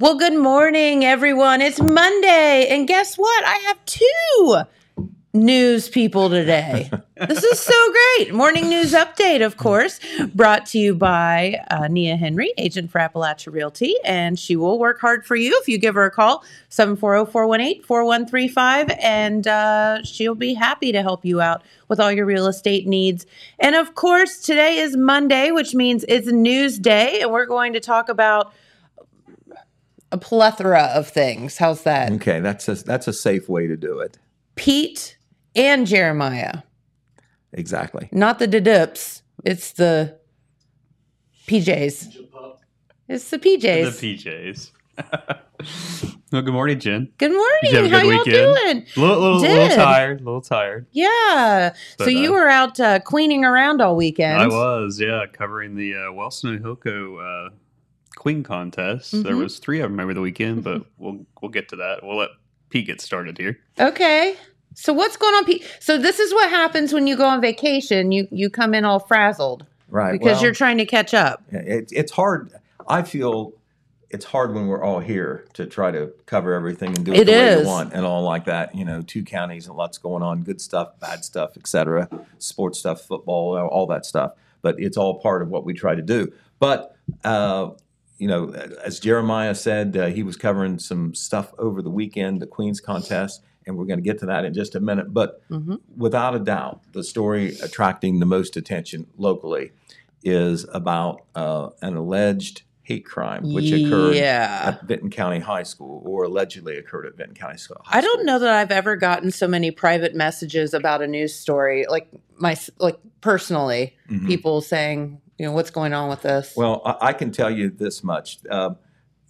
Well, good morning, everyone. It's Monday, and guess what? I have two news people today. This is so great. Morning news update, of course, brought to you by Nia Henry, agent for Appalachia Realty, and she will work hard for you if you give her a call, 740-418-4135, and she'll be happy to help you out with all your real estate needs. And, of course, today is Monday, which means it's news day, and we're going to talk about a plethora of things. How's that? Okay, that's a safe way to do it. Pete and Jeremiah. Exactly. Not the dips. It's the PJs. It's the PJs. The PJs. Well, good morning, Jen. Good morning. Did you have a good weekend? How y'all doing? A little tired. Yeah. But, so you were out queening around all weekend. I was, yeah, covering the Wellston and Ohilco Queen contest. Mm-hmm. There was three of them over the weekend, but we'll get to that. We'll let Pete get started here. Okay. So what's going on, Pete? So this is what happens when you go on vacation. You come in all frazzled. Right. Because you're trying to catch up. It's hard. I feel it's hard when we're all here to try to cover everything and do it the way you want and all like that. You know, two counties and lots going on, good stuff, bad stuff, etc. Sports stuff, football, all that stuff. But it's all part of what we try to do. But, you know, as Jeremiah said, he was covering some stuff over the weekend, the Queen's contest, and we're going to get to that in just a minute. But without a doubt, the story attracting the most attention locally is about an alleged hate crime, which occurred at Benton County High School, or allegedly occurred at Benton County High School. I don't know that I've ever gotten so many private messages about a news story, like personally, people saying, you know, what's going on with this? Well, I can tell you this much.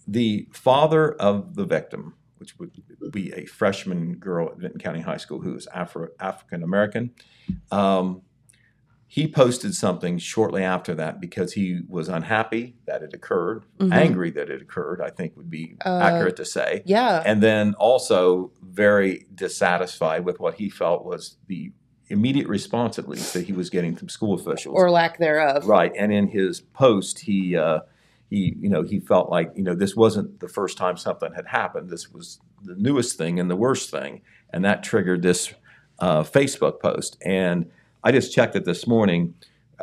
The father of the victim, which would be a freshman girl at Vinton County High School who was African-American, he posted something shortly after that because he was unhappy that it occurred, angry that it occurred, I think would be accurate to say. Yeah. And then also very dissatisfied with what he felt was the immediate response, at least, that he was getting from school officials, or lack thereof. Right, and in his post, he felt like this wasn't the first time something had happened. This was the newest thing and the worst thing, and that triggered this Facebook post. And I just checked it this morning.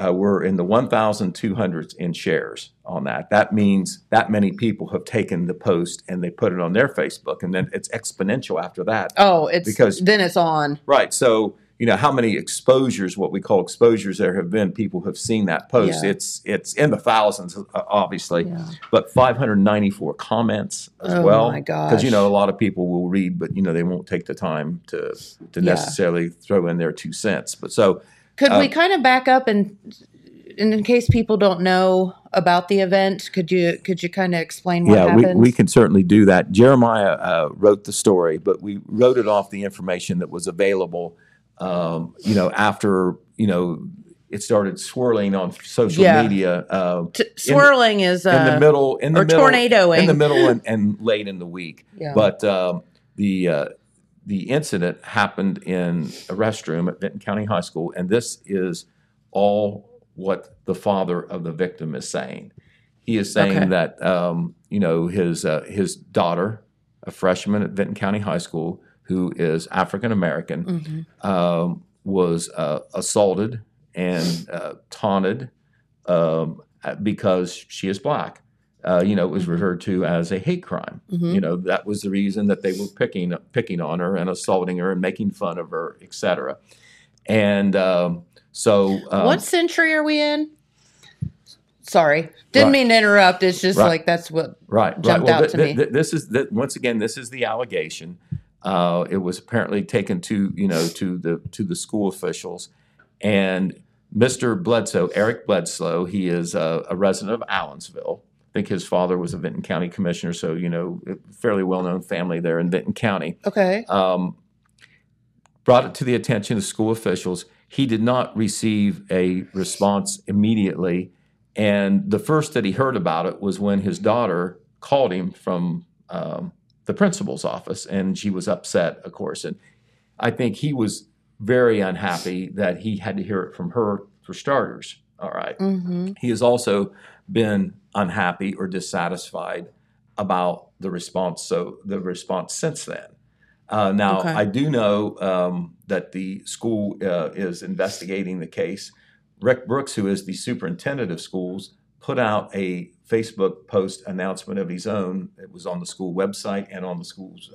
We're in the 1,200s in shares on that. That means that many people have taken the post and they put it on their Facebook, and then it's exponential after that. Oh, it's because then it's on. Right, so. You know, how many exposures, what we call exposures there have been, people have seen that post. Yeah. It's in the thousands, obviously, but 594 comments as well. Oh, my gosh. Because, a lot of people will read, but, they won't take the time to necessarily throw in their 2 cents. But so could we kind of back up and in case people don't know about the event, could you kind of explain what happened? Yeah, we can certainly do that. Jeremiah wrote the story, but we wrote it off the information that was available after, it started swirling on social media. Swirling is tornadoing. In the middle and late in the week. Yeah. But the incident happened in a restroom at Benton County High School, and this is all what the father of the victim is saying. He is saying that, his daughter, a freshman at Benton County High School, who is African-American, was assaulted and taunted because she is black. It was referred to as a hate crime. That was the reason that they were picking on her and assaulting her and making fun of her, et cetera. And what century are we in? Sorry, didn't mean to interrupt. It's just that's what jumped out to me. This is once again, this is the allegation. It was apparently taken to, to the school officials. And Mr. Bledsoe, Eric Bledsoe, he is a resident of Allensville. I think his father was a Vinton County commissioner, so, fairly well-known family there in Vinton County. Okay. Brought it to the attention of school officials. He did not receive a response immediately. And the first that he heard about it was when his daughter called him from the principal's office, and she was upset, of course. And I think he was very unhappy that he had to hear it from her, for starters. All right. Mm-hmm. He has also been unhappy or dissatisfied about the response. So the response since then. Now, okay. I do know that the school is investigating the case. Rick Brooks, who is the superintendent of schools, put out a Facebook post announcement of his own. It was on the school website and on the school's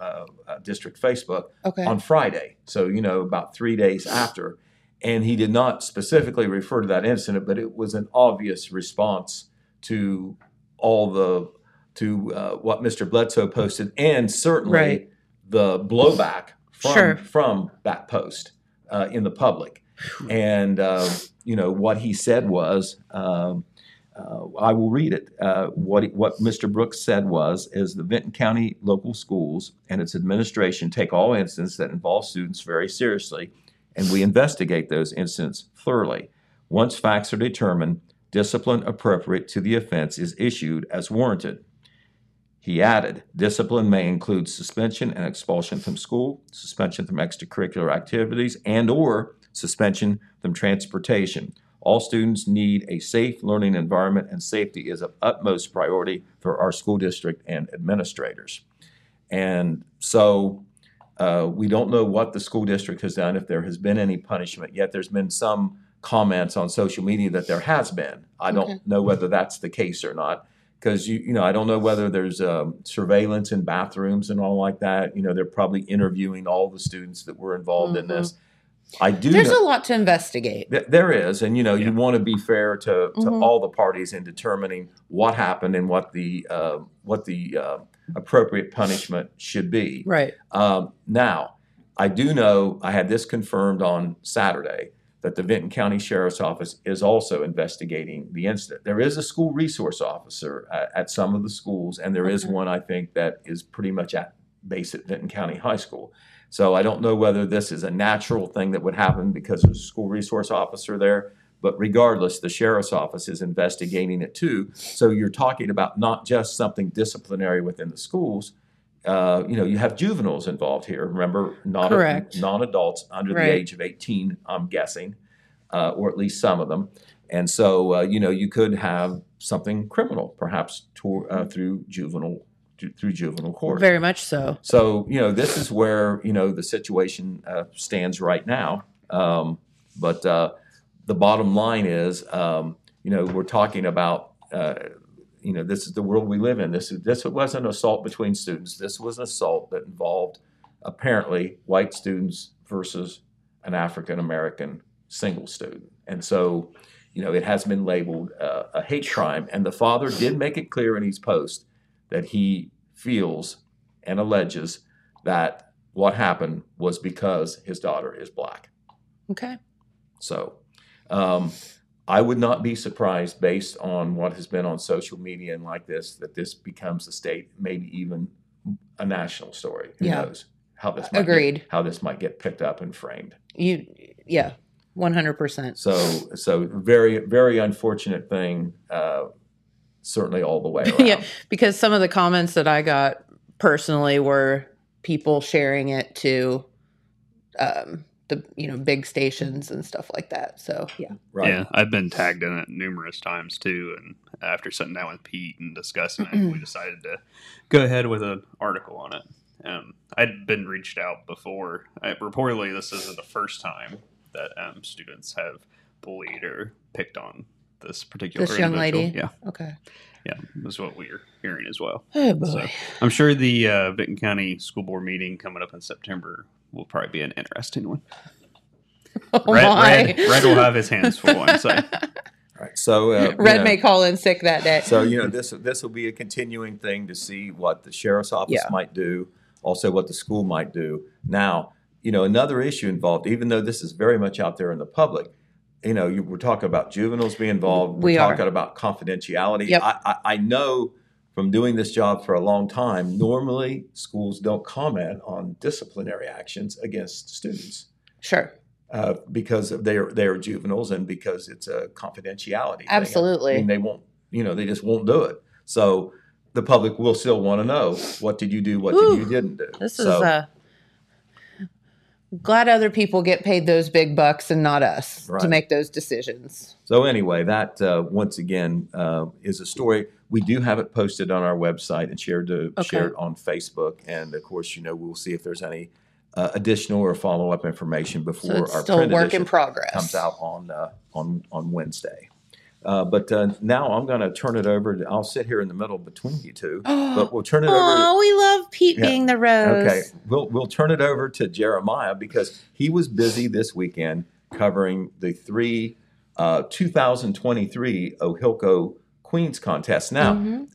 district Facebook on Friday. So, about 3 days after. And he did not specifically refer to that incident, but it was an obvious response to what Mr. Bledsoe posted, and certainly the blowback from that post in the public. And, what he said was, I will read it. What Mr. Brooks said is the Vinton County local schools and its administration take all incidents that involve students very seriously, and we investigate those incidents thoroughly. Once facts are determined, discipline appropriate to the offense is issued as warranted. He added, discipline may include suspension and expulsion from school, suspension from extracurricular activities, and or suspension from transportation. All students need a safe learning environment, and safety is of utmost priority for our school district and administrators. And so we don't know what the school district has done, if there has been any punishment yet. There's been some comments on social media that there has been. I don't know whether that's the case or not. Because, I don't know whether there's surveillance in bathrooms and all like that. They're probably interviewing all the students that were involved in this. There's a lot to investigate. There is. And, you want to be fair to all the parties in determining what happened and what the appropriate punishment should be. Right. Now, I do know, I had this confirmed on Saturday, that the Vinton County Sheriff's Office is also investigating the incident. There is a school resource officer at some of the schools, and there is one, I think, that is pretty much based at Vinton County High School. So I don't know whether this is a natural thing that would happen because there's a school resource officer there, but regardless, the Sheriff's Office is investigating it too. So you're talking about not just something disciplinary within the schools. You have juveniles involved here. Remember, non-adults under the age of 18, I'm guessing, or at least some of them. And so, you could have something criminal, perhaps through juvenile court. Very much so. So, this is where, the situation stands right now. But the bottom line is, we're talking about... this is the world we live in. This wasn't an assault between students. This was an assault that involved apparently white students versus an African-American single student. And so, it has been labeled a hate crime. And the father did make it clear in his post that he feels and alleges that what happened was because his daughter is black. Okay. So, I would not be surprised, based on what has been on social media and like this, that this becomes a state, maybe even a national story. Who knows how this might get picked up and framed. 100%. So very, very unfortunate thing, certainly all the way around. Because some of the comments that I got personally were people sharing it to the big stations and stuff like that. So I've been tagged in it numerous times too, and after sitting down with Pete and discussing it, we decided to go ahead with an article on it. I'd been reached out before. Reportedly, this isn't the first time that students have bullied or picked on this particular individual. Young lady. That's what we're hearing as well. Oh boy. So I'm sure the Benton County School Board meeting coming up in September will probably be an interesting one. Oh, Red will have his hands full, I'm saying. All right, so Red may call in sick that day. So this will be a continuing thing to see what the sheriff's office might do also what the school might do. Now, you know, another issue involved, even though this is very much out there in the public, you know, we're talking about juveniles being involved. We're talking about confidentiality. Yep. I know from doing this job for a long time, normally schools don't comment on disciplinary actions against students. Sure. Because they are juveniles and because it's a confidentiality thing. Absolutely. I mean, they won't, you know, they just won't do it. So the public will still want to know, what did you do? What did you didn't do? Glad other people get paid those big bucks and not us to make those decisions. So anyway, that once again is a story. We do have it posted on our website and shared on Facebook. And of course, you know, we'll see if there's any additional or follow-up information before our print edition comes out on Wednesday. But now I'm going to turn it over. I'll sit here in the middle between you two, but we'll turn it over. Oh, we love Pete being the rose. Okay, we'll turn it over to Jeremiah because he was busy this weekend covering the 2023 Ohilco Queens contest. Now,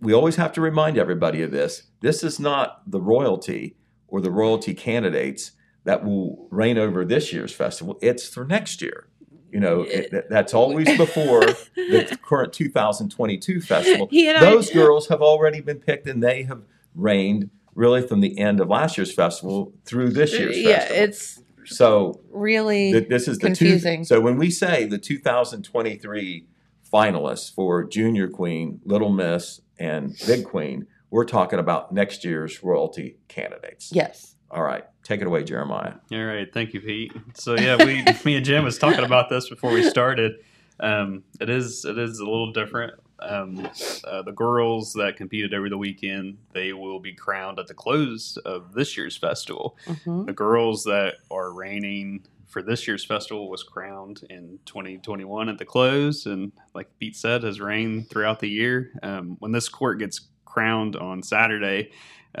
we always have to remind everybody of this. This is not the royalty or the royalty candidates that will reign over this year's festival. It's for next year. You know, that's always before the current 2022 festival. Those girls have already been picked, and they have reigned really from the end of last year's festival through this year's festival. Yeah, it's so really this is confusing. So when we say the 2023 finalists for Junior Queen, Little Miss, and Big Queen, we're talking about next year's royalty candidates. Yes. All right. Take it away, Jeremiah. All right. Thank you, Pete. So, yeah, me and Jim was talking about this before we started. It is a little different. The girls that competed over the weekend, they will be crowned at the close of this year's festival. The girls that are reigning for this year's festival was crowned in 2021 at the close. And like Pete said, has reigned throughout the year. When this court gets crowned on Saturday,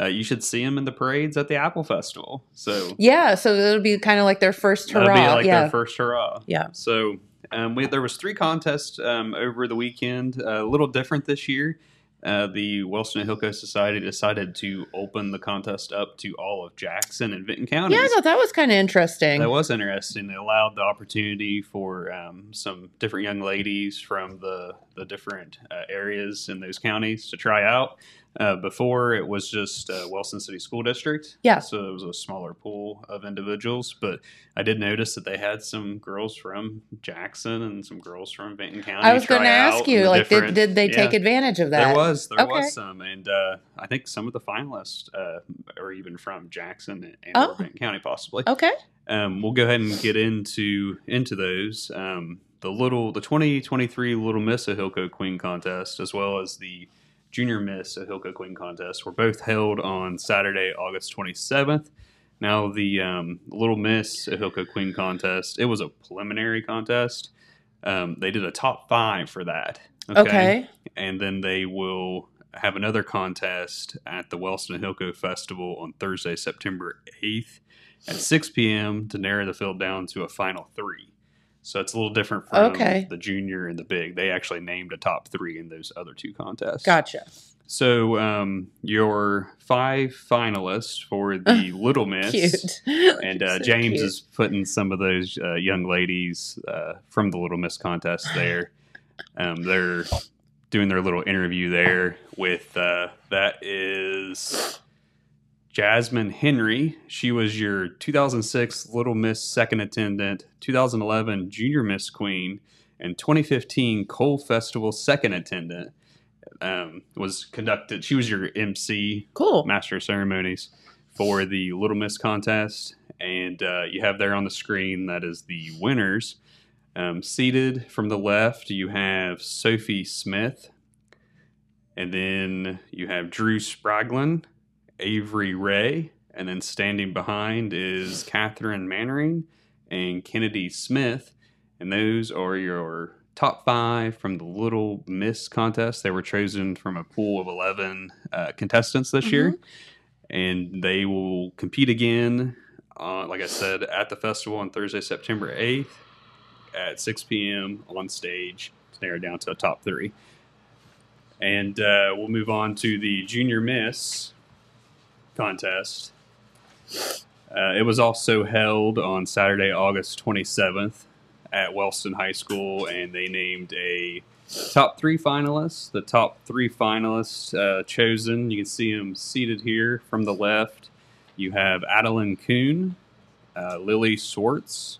you should see them in the parades at the Apple Festival. So it'll be kind of like their first hurrah. It'll be like their first hurrah. Yeah. So there was 3 contests over the weekend, a little different this year. The Wellston Hill-Coast Society decided to open the contest up to all of Jackson and Vinton counties. Yeah, I thought that was kind of interesting. That was interesting. They allowed the opportunity for some different young ladies from the different areas in those counties to try out. Before, it was just Wellston City School District. Yeah. So it was a smaller pool of individuals. But I did notice that they had some girls from Jackson and some girls from Benton County. I was going to ask you, like, did they take advantage of that? There was some. And I think some of the finalists are even from Jackson and Benton County, possibly. Okay. We'll go ahead and get into those. The 2023 Little Miss Ohilco Queen Contest, as well as the Junior Miss Ohilco Queen Contest, were both held on Saturday, August 27th. Now, the Little Miss Ohilco Queen Contest, it was a preliminary contest. They did a top 5 for that. Okay. And then they will have another contest at the Wellston Ohilco Festival on Thursday, September 8th at 6 p.m. to narrow the field down to a final 3. So it's a little different from the junior and the big. They actually named a top 3 in those other 2 contests. Gotcha. So your 5 finalists for the Little Miss. Cute. And James is putting some of those young ladies from the Little Miss contest there. They're doing their little interview there with that is Jasmine Henry. She was your 2006 Little Miss second attendant, 2011 Junior Miss Queen, and 2015 Coal Festival second attendant. She was your MC, Master of Ceremonies, for the Little Miss contest. And you have there on the screen, that is the winners. Seated from the left, you have Sophie Smith. And then you have Drew Spraglin, Avery Ray, and then standing behind is Catherine Mannering and Kennedy Smith, and those are your top 5 from the Little Miss contest. They were chosen from a pool of 11 contestants this year, and they will compete again, like I said, at the festival on Thursday, September 8th at 6 p.m. on stage to narrow down to a top 3. And we'll move on to the Junior Miss contest. It was also held on Saturday, August 27th at Wellston High School, and they named a top three finalists. The top three finalists chosen, you can see them seated here from the left. You have Adeline Kuhn, Lily Swartz,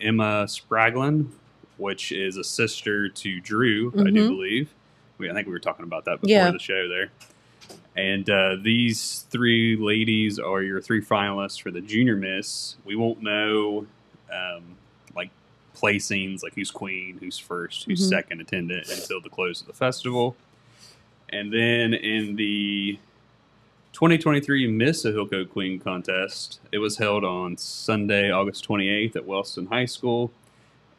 Emma Spraglin, which is a sister to Drew, I do believe. I think we were talking about that before the show there. And these three ladies are your three finalists for the Junior Miss. We won't know, like, placings, like who's queen, who's first, who's second attendant until the close of the festival. And then in the 2023 Miss Ohilco Queen Contest, it was held on Sunday, August 28th at Wellston High School.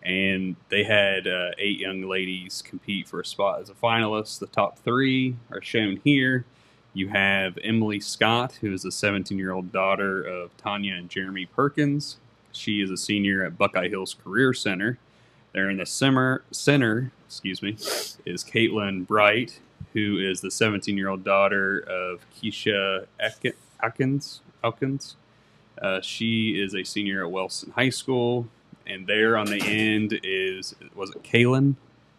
And they had 8 young ladies compete for a spot as a finalist. The top three are shown here. You have Emily Scott, who is a 17-year-old daughter of Tanya and Jeremy Perkins. She is a senior at Buckeye Hills Career Center. There in the center, is Caitlin Bright, who is the 17-year-old daughter of Keisha Elkins. She is a senior at Wellston High School. And there on the end is, was it Kaylin?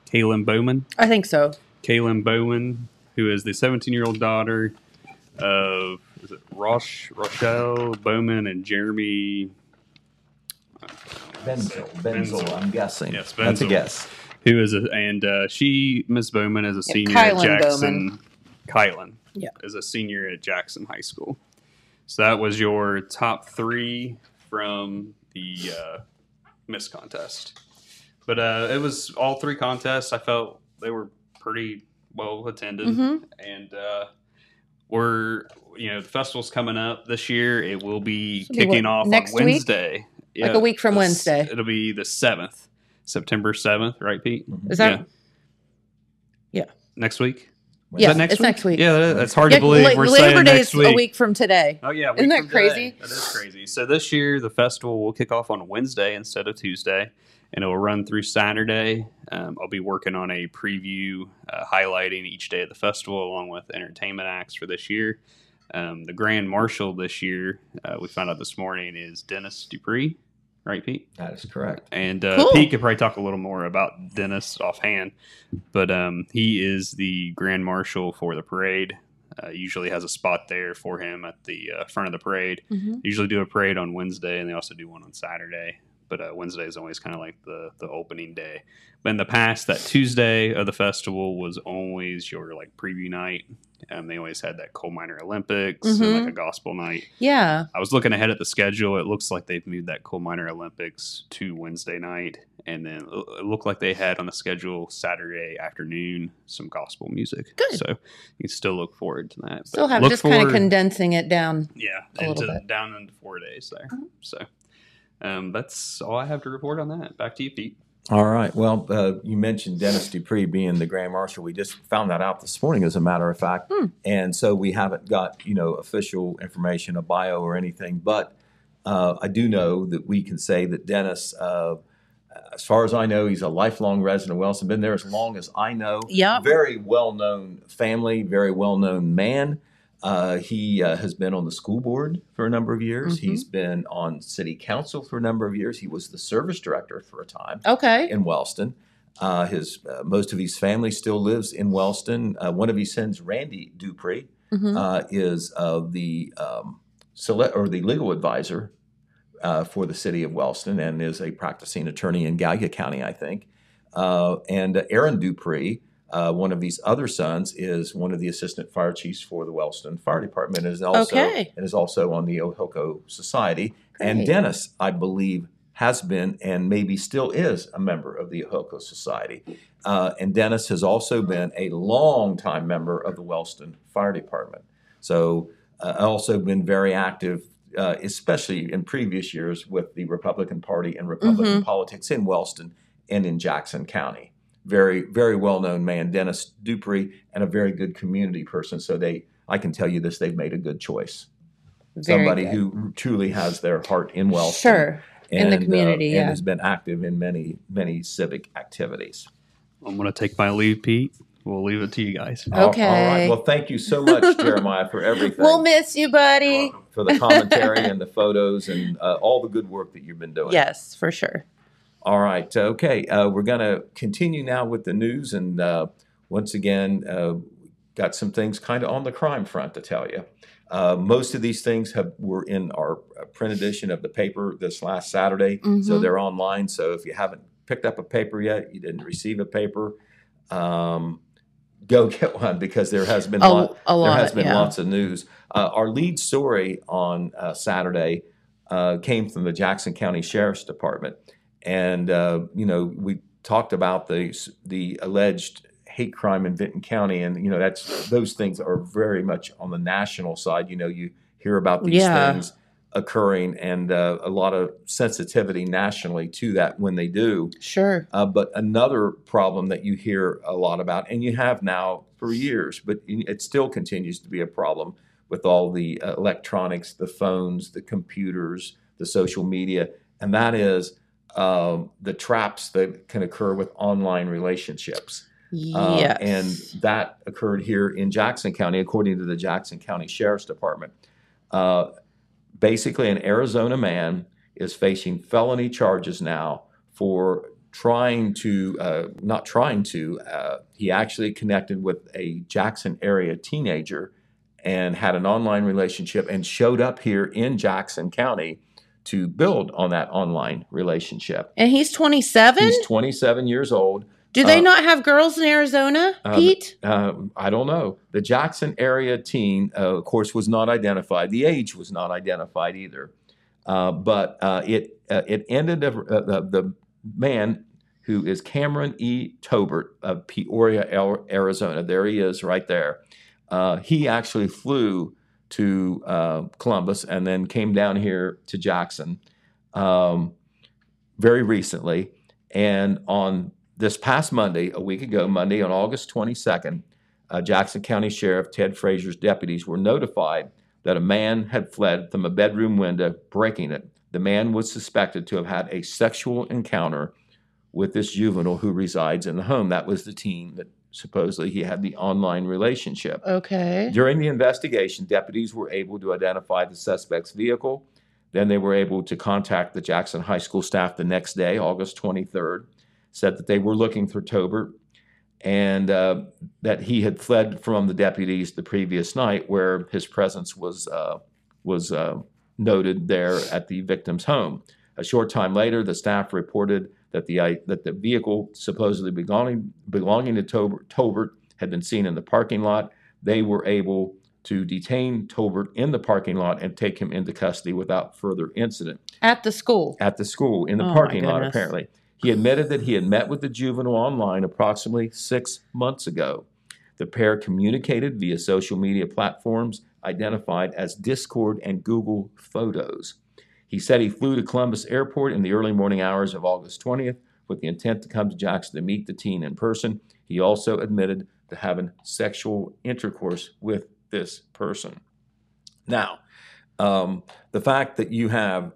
Kaylin Bowman? I think so. Kaylin Bowman, who is the 17-year-old daughter of, is it Rochelle Bowman and Jeremy Benzel, I'm guessing. Yes, Benzel. That's a guess. Who is, Miss Bowman is a senior at Jackson. Kaylin is a senior at Jackson High School. So that was your top three from the Miss contest. But it was all three contests. I felt they were pretty well attended, and we're, you know, the festival's coming up this year. It will be kicking off next on Wednesday. Week? Yeah, like a week from Wednesday. It'll be the 7th, September 7th, right, Pete? Is that? Yeah. Next week? Yeah, it's next week. Yeah, that's hard to believe. We're saying Labor Day is a week from today. Oh, yeah. Isn't that crazy? That is crazy. So this year, the festival will kick off on Wednesday instead of Tuesday, and it will run through Saturday. I'll be working on a preview highlighting each day of the festival along with entertainment acts for this year. The Grand Marshal this year, we found out this morning, is Dennis Dupree. Right, Pete? That is correct. And cool. Pete could probably talk a little more about Dennis offhand, but he is the Grand Marshal for the parade. Usually has a spot there for him at the front of the parade. They usually do a parade on Wednesday, and they also do one on Saturday. But Wednesday is always kind of like the opening day. But in the past, that Tuesday of the festival was always your, like, preview night. They always had that Coal Miner Olympics and like a gospel night. Yeah. I was looking ahead at the schedule. It looks like they've moved that Coal Miner Olympics to Wednesday night. And then it looked like they had on the schedule Saturday afternoon some gospel music. Good. So you can still look forward to that. Still have just kind of condensing it down. Yeah. Down into 4 days there. So. That's all I have to report on that. Back to you, Pete. All right. Well, you mentioned Dennis Dupree being the Grand Marshal. We just found that out this morning, as a matter of fact. And so we haven't got, you know, official information, a bio or anything. But I do know that we can say that Dennis, as far as I know, he's a lifelong resident of Wellston, been there as long as I know. Yeah. Very well-known family, very well-known man. He has been on the school board for a number of years. He's been on city council for a number of years. He was the service director for a time in Wellston. Most of his family still lives in Wellston. One of his sons, Randy Dupree, is the legal advisor for the city of Wellston and is a practicing attorney in Gallia County, I think. And Aaron Dupree, one of these other sons, is one of the assistant fire chiefs for the Wellston Fire Department and is also on the Ohoko Society. Great. And Dennis, I believe, has been and maybe still is a member of the Ohoko Society. And Dennis has also been a longtime member of the Wellston Fire Department. So also been very active, especially in previous years, with the Republican Party and Republican politics in Wellston and in Jackson County. Very, very well-known man, Dennis Dupree, and a very good community person. So I can tell you this, they've made a good choice. Somebody who truly has their heart in Wellston. Sure, in the community, and has been active in many, many civic activities. I'm going to take my leave, Pete. We'll leave it to you guys. Okay. All right. Well, thank you so much, Jeremiah, for everything. We'll miss you, buddy. For the commentary and the photos and all the good work that you've been doing. Yes, for sure. All right. Okay. We're going to continue now with the news. And once again, got some things kind of on the crime front to tell you. Most of these things were in our print edition of the paper this last Saturday. Mm-hmm. So they're online. So if you haven't picked up a paper yet, you didn't receive a paper, go get one, because there has been lots of news. Our lead story on Saturday came from the Jackson County Sheriff's Department, and you know, we talked about the alleged hate crime in Vinton County, and you know, those things are very much on the national side. You know, you hear about these things occurring, and a lot of sensitivity nationally to that when they do. Sure. But another problem that you hear a lot about, and you have now for years, but it still continues to be a problem with all the electronics, the phones, the computers, the social media, and that is the traps that can occur with online relationships. Yes. And that occurred here in Jackson County, according to the Jackson County Sheriff's Department. Basically, an Arizona man is facing felony charges now for he actually connected with a Jackson area teenager and had an online relationship and showed up here in Jackson County to build on that online relationship. And he's 27? He's 27 years old. Do they not have girls in Arizona, Pete? I don't know. The Jackson area teen, of course, was not identified. The age was not identified either. But it ended up the man, who is Cameron E. Tobert of Peoria, Arizona. There he is right there. He actually flew to Columbus and then came down here to Jackson very recently. And on this past Monday, a week ago, Monday on August 22nd, Jackson County Sheriff Ted Frazier's deputies were notified that a man had fled from a bedroom window, breaking it. The man was suspected to have had a sexual encounter with this juvenile who resides in the home. That was the teen that supposedly he had the online relationship. Okay. During the investigation, deputies were able to identify the suspect's vehicle. Then they were able to contact the Jackson High School staff the next day, August 23rd. Said that they were looking for Tobert, and that he had fled from the deputies the previous night, where his presence was noted there at the victim's home. A short time later, the staff reported that the vehicle supposedly belonging to Tobert had been seen in the parking lot. They were able to detain Tobert in the parking lot and take him into custody without further incident. At the school? At the school, in the parking lot, apparently. He admitted that he had met with the juvenile online approximately 6 months ago. The pair communicated via social media platforms identified as Discord and Google Photos. He said he flew to Columbus Airport in the early morning hours of August 20th with the intent to come to Jackson to meet the teen in person. He also admitted to having sexual intercourse with this person. Now, the fact that you have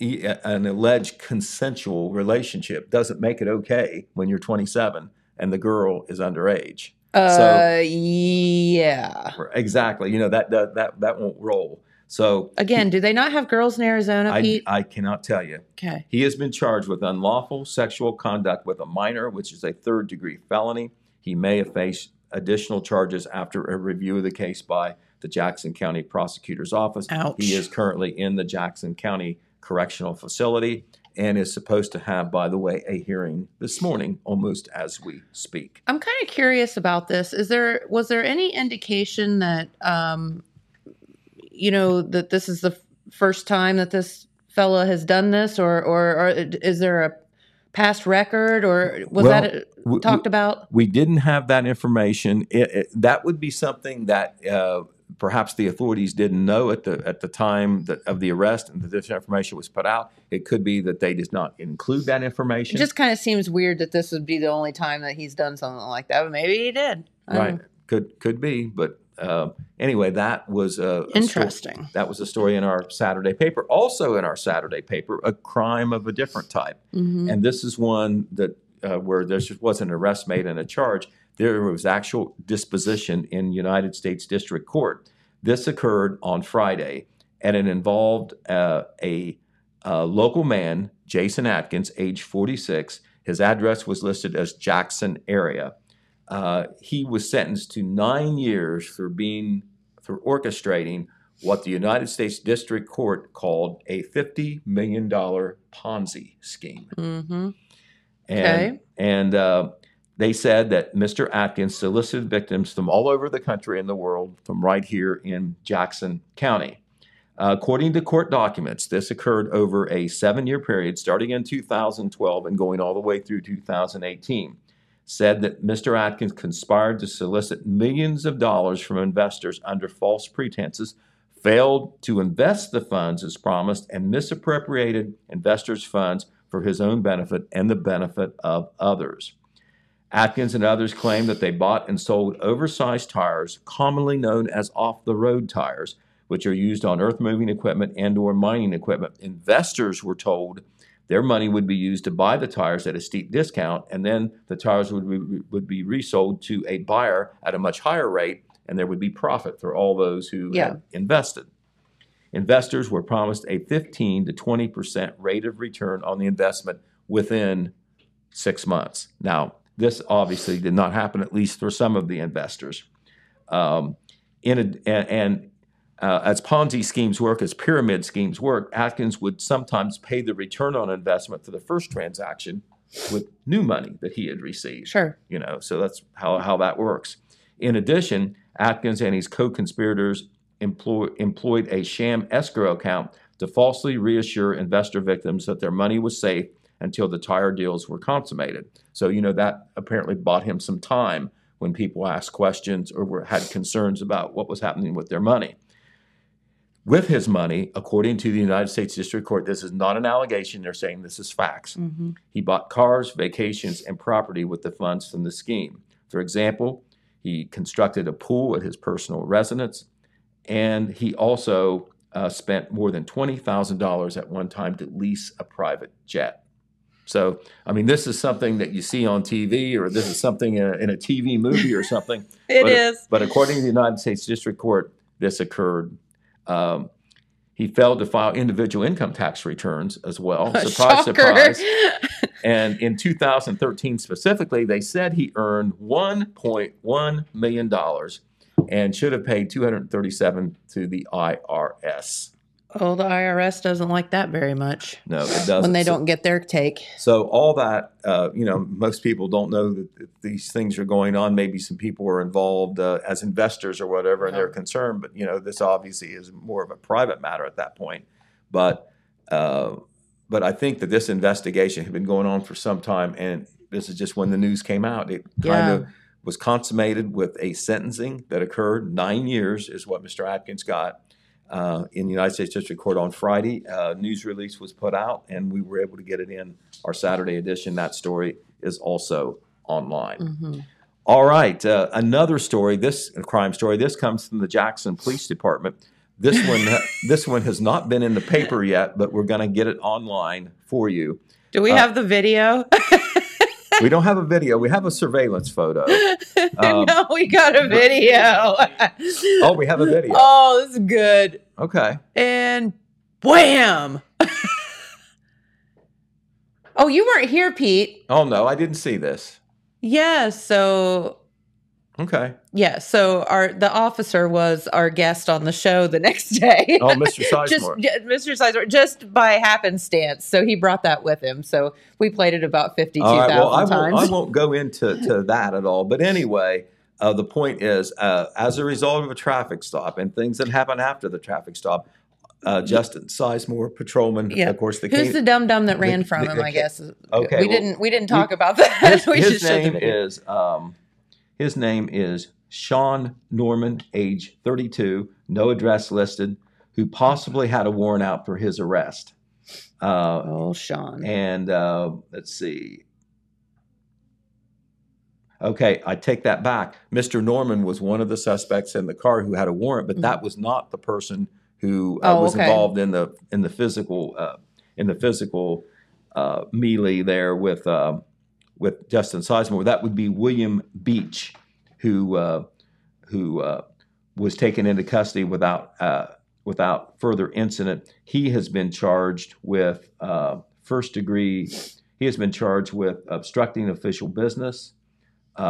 an alleged consensual relationship doesn't make it okay when you're 27 and the girl is underage. So, yeah. Exactly. You know, that won't roll. So again, do they not have girls in Arizona, Pete? I cannot tell you. Okay. He has been charged with unlawful sexual conduct with a minor, which is a third-degree felony. He may have faced additional charges after a review of the case by the Jackson County Prosecutor's Office. Ouch. He is currently in the Jackson County Correctional Facility and is supposed to have, by the way, a hearing this morning, almost as we speak. I'm kind of curious about this. Was there any indication that, you know, that this is the first time that this fella has done this, or is there a past record, or was talked about? We didn't have that information. That would be something that perhaps the authorities didn't know at the time of the arrest and that this information was put out. It could be that they did not include that information. It just kind of seems weird that this would be the only time that he's done something like that, but maybe he did. Right. Could be. But anyway, that was interesting. That was a story in our Saturday paper. Also in our Saturday paper, a crime of a different type. Mm-hmm. And this is one that where there just was an arrest made and a charge. There was actual disposition in United States District Court. This occurred on Friday, and it involved a local man, Jason Atkins, age 46. His address was listed as Jackson area. He was sentenced to 9 years for orchestrating what the United States District Court called a $50 million Ponzi scheme. Mm-hmm. And they said that Mr. Atkins solicited victims from all over the country and the world, from right here in Jackson County. According to court documents, this occurred over a 7-year period starting in 2012 and going all the way through 2018. Said that Mr. Atkins conspired to solicit millions of dollars from investors under false pretenses, failed to invest the funds as promised, and misappropriated investors' funds for his own benefit and the benefit of others. Atkins and others claimed that they bought and sold oversized tires, commonly known as off-the-road tires, which are used on earth-moving equipment and/or mining equipment. Investors were told their money would be used to buy the tires at a steep discount, and then the tires would be resold to a buyer at a much higher rate, and there would be profit for all those who had invested. Investors were promised a 15 to 20% rate of return on the investment within 6 months. Now, this obviously did not happen, at least for some of the investors. As Ponzi schemes work, as pyramid schemes work, Atkins would sometimes pay the return on investment for the first transaction with new money that he had received. Sure. You know, so that's how that works. In addition, Atkins and his co-conspirators employed a sham escrow account to falsely reassure investor victims that their money was safe until the tire deals were consummated. So, you know, that apparently bought him some time when people asked questions or had concerns about what was happening with their money. With his money, according to the United States District Court, this is not an allegation. They're saying this is facts. Mm-hmm. He bought cars, vacations, and property with the funds from the scheme. For example, he constructed a pool at his personal residence, and he also spent more than $20,000 at one time to lease a private jet. So, I mean, this is something that you see on TV, or this is something in a TV movie or something. But according to the United States District Court, this occurred. He failed to file individual income tax returns as well. Surprise, surprise. And in 2013 specifically, they said he earned $1.1 million and should have paid $237 to the IRS. Oh, the IRS doesn't like that very much. No, it doesn't. When they don't get their take. So all that, most people don't know that these things are going on. Maybe some people are involved as investors or whatever, and they're concerned. But, you know, this obviously is more of a private matter at that point. But I think that this investigation had been going on for some time, and this is just when the news came out. It kind of was consummated with a sentencing that occurred. 9 years is what Mr. Atkins got. In the United States District Court on Friday. News release was put out, and we were able to get it in our Saturday edition. That story is also online. Mm-hmm. All right, another story, a crime story. This comes from the Jackson Police Department. This one has not been in the paper yet, but we're going to get it online for you. Do we have the video? We don't have a video. We have a surveillance photo. No, we got a video. Oh, we have a video. Oh, this is good. Okay. And wham! Oh, you weren't here, Pete. Oh, no, I didn't see this. Yeah, so... Okay. Yeah, so the officer was our guest on the show the next day. Oh, Mr. Sizemore. Mr. Sizemore, just by happenstance. So he brought that with him. So we played it about 52,000 times. I won't go into that at all. But anyway, the point is, as a result of a traffic stop and things that happen after the traffic stop, Justin Sizemore, patrolman, of course. Who's the dum-dum that ran from him, I guess. Okay. We didn't talk about that. His name is Sean Norman, age 32, no address listed, who possibly had a warrant out for his arrest. Sean. And let's see. Okay, I take that back. Mr. Norman was one of the suspects in the car who had a warrant, but that was not the person who was involved in the physical melee there with with Justin Sizemore, that would be William Beach, who was taken into custody without further incident. He has been charged with first degree. He has been charged with obstructing official business,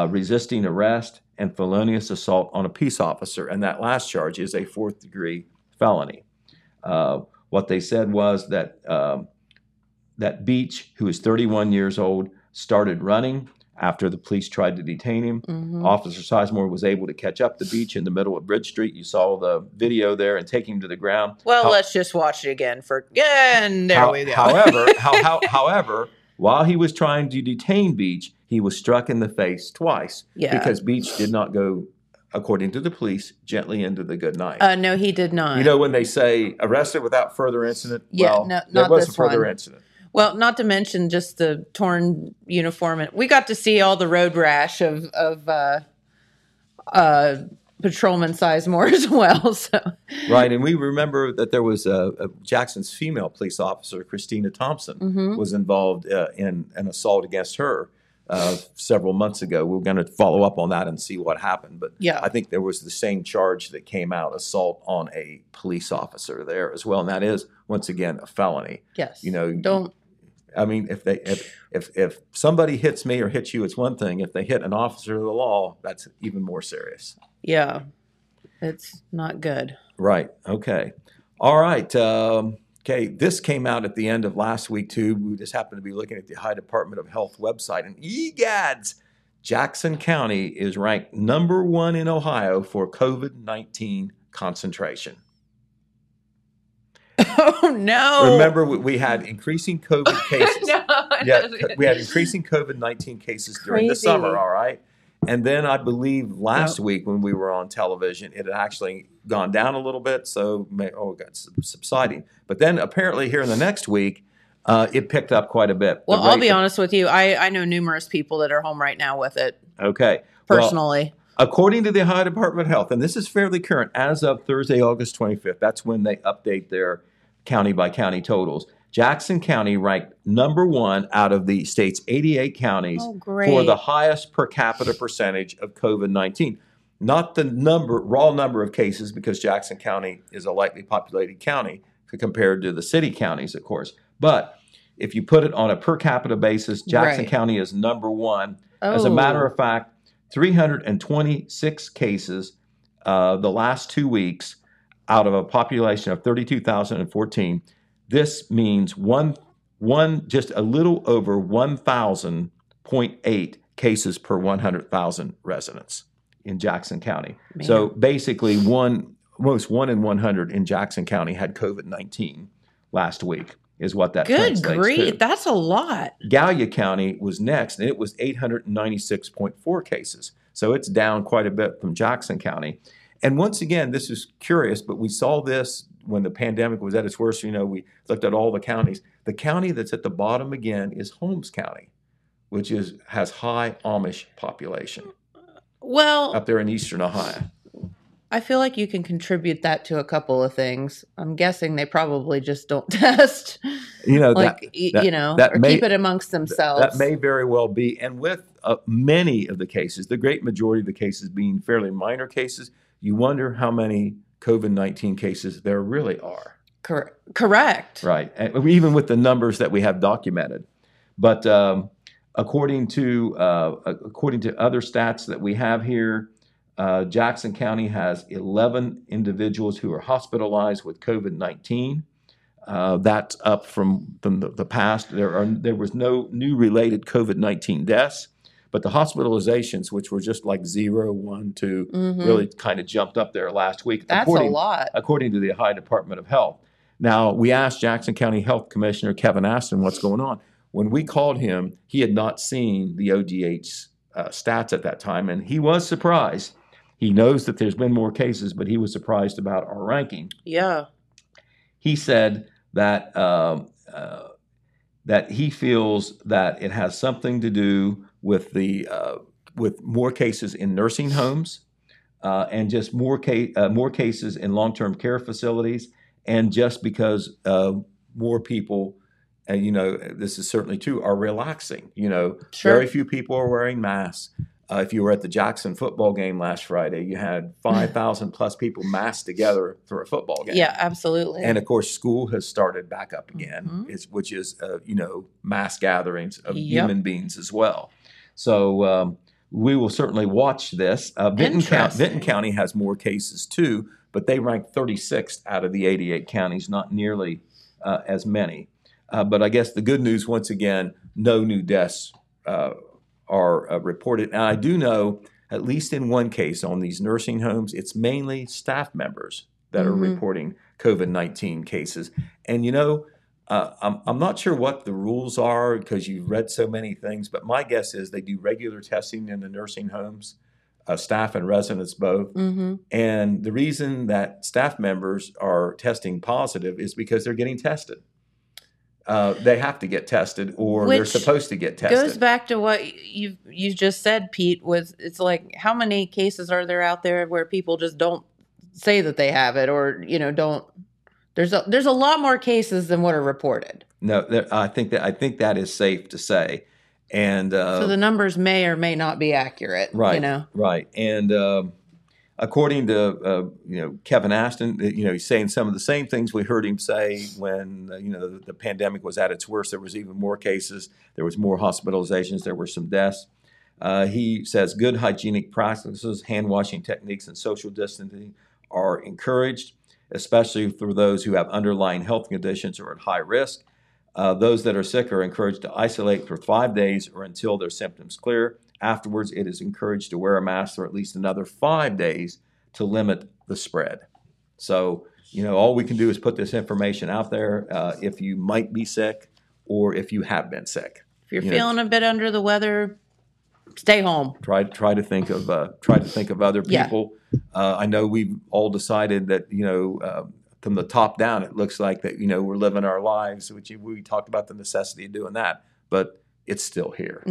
resisting arrest, and felonious assault on a peace officer. And that last charge is a fourth degree felony. What they said was that that Beach, who is 31 years old, started running after the police tried to detain him. Mm-hmm. Officer Sizemore was able to catch up to Beach in the middle of Bridge Street. You saw the video there, and take him to the ground. Well, let's just watch it again for we go. However, however, while he was trying to detain Beach, he was struck in the face twice because Beach did not go, according to the police, gently into the good night. No, he did not. You know, when they say arrested without further incident, there was a further incident. Well, not to mention just the torn uniform. And we got to see all the road rash of Patrolman Sizemore as well. So. Right, and we remember that there was a Jackson's female police officer, Christina Thompson, was involved in an assault against her. Several months ago. We're going to follow up on that and see what happened. But I think there was the same charge that came out, assault on a police officer there as well. And that is, once again, a felony. Yes. You know, if somebody hits me or hits you, it's one thing. If they hit an officer of the law, that's even more serious. Yeah. It's not good. Right. Okay. All right. Okay, this came out at the end of last week, too. We just happened to be looking at the Ohio Department of Health website. And egads, Jackson County is ranked number one in Ohio for COVID-19 concentration. Oh, no. Remember, we had increasing COVID cases. We had increasing COVID-19 cases during the summer, all right? And then I believe last week when we were on television, it had actually gone down a little bit, so it got subsiding. But then apparently here in the next week, it picked up quite a bit. Well, I'll be honest with you. I know numerous people that are home right now with it. Okay. Personally. Well, according to the Ohio Department of Health, and this is fairly current, as of Thursday, August 25th, that's when they update their county-by-county totals. Jackson County ranked number one out of the state's 88 counties for the highest per capita percentage of COVID-19. Not the raw number of cases, because Jackson County is a lightly populated county compared to the city counties, of course. But if you put it on a per capita basis, Jackson County is number one. Oh. As a matter of fact, 326 cases the last 2 weeks out of a population of 32,014. This means just a little over 1,000.8 cases per 100,000 residents in Jackson County. Man. So basically almost one in 100 in Jackson County had COVID-19 last week is what that translates to. That's a lot. Gallia County was next, and it was 896.4 cases. So it's down quite a bit from Jackson County. And once again, this is curious, but we saw this when the pandemic was at its worst. You know, we looked at all the counties. The county that's at the bottom again is Holmes County, which has high Amish population. Well, up there in eastern Ohio. I feel like you can contribute that to a couple of things. I'm guessing they probably just don't test, keep it amongst themselves. That may very well be. And with many of the cases, the great majority of the cases being fairly minor cases, you wonder how many COVID-19 cases there really are. Correct. Right. And even with the numbers that we have documented. But, according to other stats that we have here, Jackson County has 11 individuals who are hospitalized with COVID-19. That's up from the past. There was no new related COVID-19 deaths, but the hospitalizations, which were just like 0, 1, 2, really kind of jumped up there last week. That's a lot. According to the Ohio Department of Health. Now, we asked Jackson County Health Commissioner Kevin Aston what's going on. When we called him, he had not seen the ODH's stats at that time, and he was surprised. He knows that there's been more cases, but he was surprised about our ranking. Yeah. He said that that he feels that it has something to do with the with more cases in nursing homes and just more cases in long-term care facilities, and just because more people you know, this is certainly true, are relaxing. You know, sure. Very few people are wearing masks. If you were at the Jackson football game last Friday, you had 5,000 plus people massed together for a football game. Yeah, absolutely. And of course, school has started back up again, which is, you know, mass gatherings of human beings as well. So we will certainly watch this. Vinton County has more cases too, but they rank 36th out of the 88 counties, not nearly as many. But I guess the good news, once again, no new deaths are reported. And I do know, at least in one case on these nursing homes, it's mainly staff members that are reporting COVID-19 cases. And, you know, I'm not sure what the rules are because you've read so many things, but my guess is they do regular testing in the nursing homes, staff and residents both. And the reason that staff members are testing positive is because they're getting tested. They have to get tested, or they're supposed to get tested. Goes back to what you just said, Pete. It's like, how many cases are there out there where people just don't say that they have it, or you know don't. There's a lot more cases than what are reported. No, I think that is safe to say, and so the numbers may or may not be accurate. Right, you know, right, and. According to you know, Kevin Aston, you know, he's saying some of the same things we heard him say when you know the pandemic was at its worst. There was even more cases. There was more hospitalizations. There were some deaths. He says good hygienic practices, hand washing techniques, and social distancing are encouraged, especially for those who have underlying health conditions or at high risk. Those that are sick are encouraged to isolate for 5 days or until their symptoms clear. Afterwards, it is encouraged to wear a mask for at least another 5 days to limit the spread. So, you know, all we can do is put this information out there if you might be sick or if you have been sick. If you're feeling a bit under the weather, stay home. Try to think of other people. Yeah. I know we've all decided that, you know, from the top down, it looks like that, you know, we're living our lives, which we talked about the necessity of doing that, but it's still here.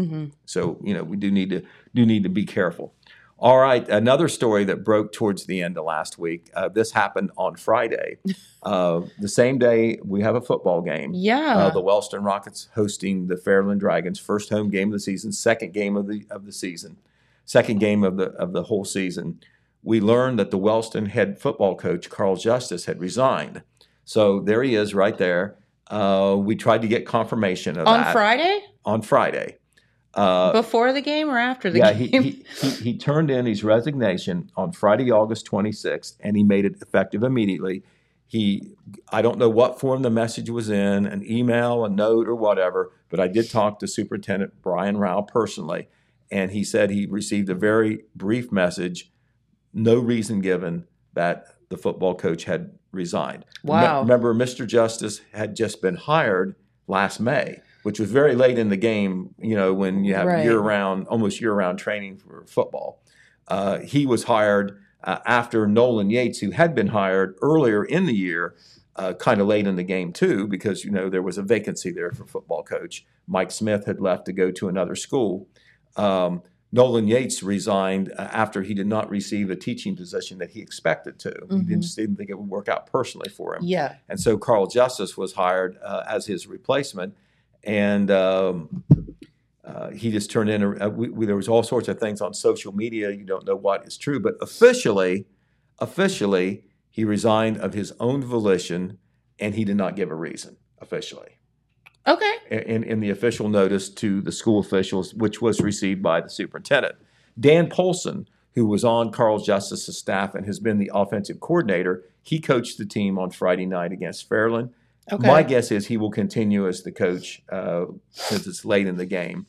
So, you know, we do need to be careful. All right. Another story that broke towards the end of last week. This happened on Friday. The same day we have a football game. Yeah. The Wellston Rockets hosting the Fairland Dragons, first home game of the season, second game of the season, second game of the whole season. We learned that the Wellston head football coach, Carl Justice, had resigned. So there he is right there. We tried to get confirmation of that. On Friday? On Friday. Before the game or after the game? Yeah, he turned in his resignation on Friday, August 26th, and he made it effective immediately. I don't know what form the message was in, an email, a note, or whatever, but I did talk to Superintendent Brian Rao personally, and he said he received a very brief message, no reason given, that the football coach had resigned. Wow. Remember, Mr. Justice had just been hired last May, which was very late in the game, you know, when you have almost year-round training for football. He was hired after Nolan Yates, who had been hired earlier in the year, kind of late in the game too, because, you know, there was a vacancy there for football coach. Mike Smith had left to go to another school. Nolan Yates resigned after he did not receive a teaching position that he expected to. He just didn't think it would work out personally for him. Yeah. And so Carl Justice was hired as his replacement. And he just turned in. There was all sorts of things on social media. You don't know what is true. But officially, he resigned of his own volition, and he did not give a reason officially. Okay. In the official notice to the school officials, which was received by the superintendent. Dan Polson, who was on Carl Justice's staff and has been the offensive coordinator, he coached the team on Friday night against Fairland. Okay. My guess is he will continue as the coach since it's late in the game.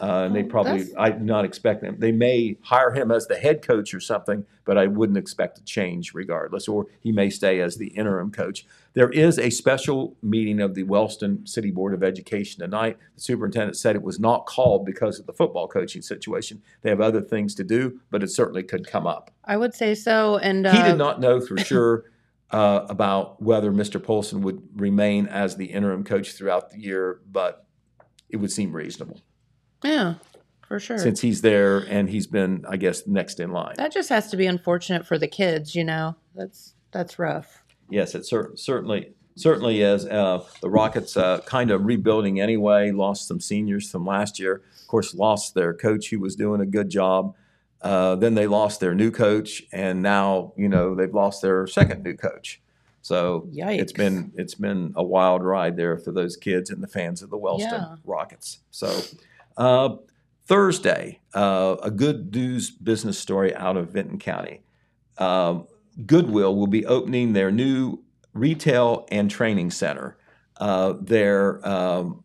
And they probably, I'm not expecting them. They may hire him as the head coach or something, but I wouldn't expect a change regardless, or he may stay as the interim coach. There is a special meeting of the Wellston City Board of Education tonight. The superintendent said it was not called because of the football coaching situation. They have other things to do, but it certainly could come up. I would say so. And he did not know for sure about whether Mr. Polson would remain as the interim coach throughout the year, but it would seem reasonable. Yeah, for sure. Since he's there and he's been, I guess, next in line. That just has to be unfortunate for the kids, you know. That's rough. Yes, it certainly certainly as the Rockets kind of rebuilding anyway, lost some seniors from last year. Of course, lost their coach who was doing a good job. Then they lost their new coach, and now, you know, they've lost their second new coach. So yikes. It's been a wild ride there for those kids and the fans of the Wellston Rockets. So Thursday, a good news business story out of Vinton County. Goodwill will be opening their new retail and training center there on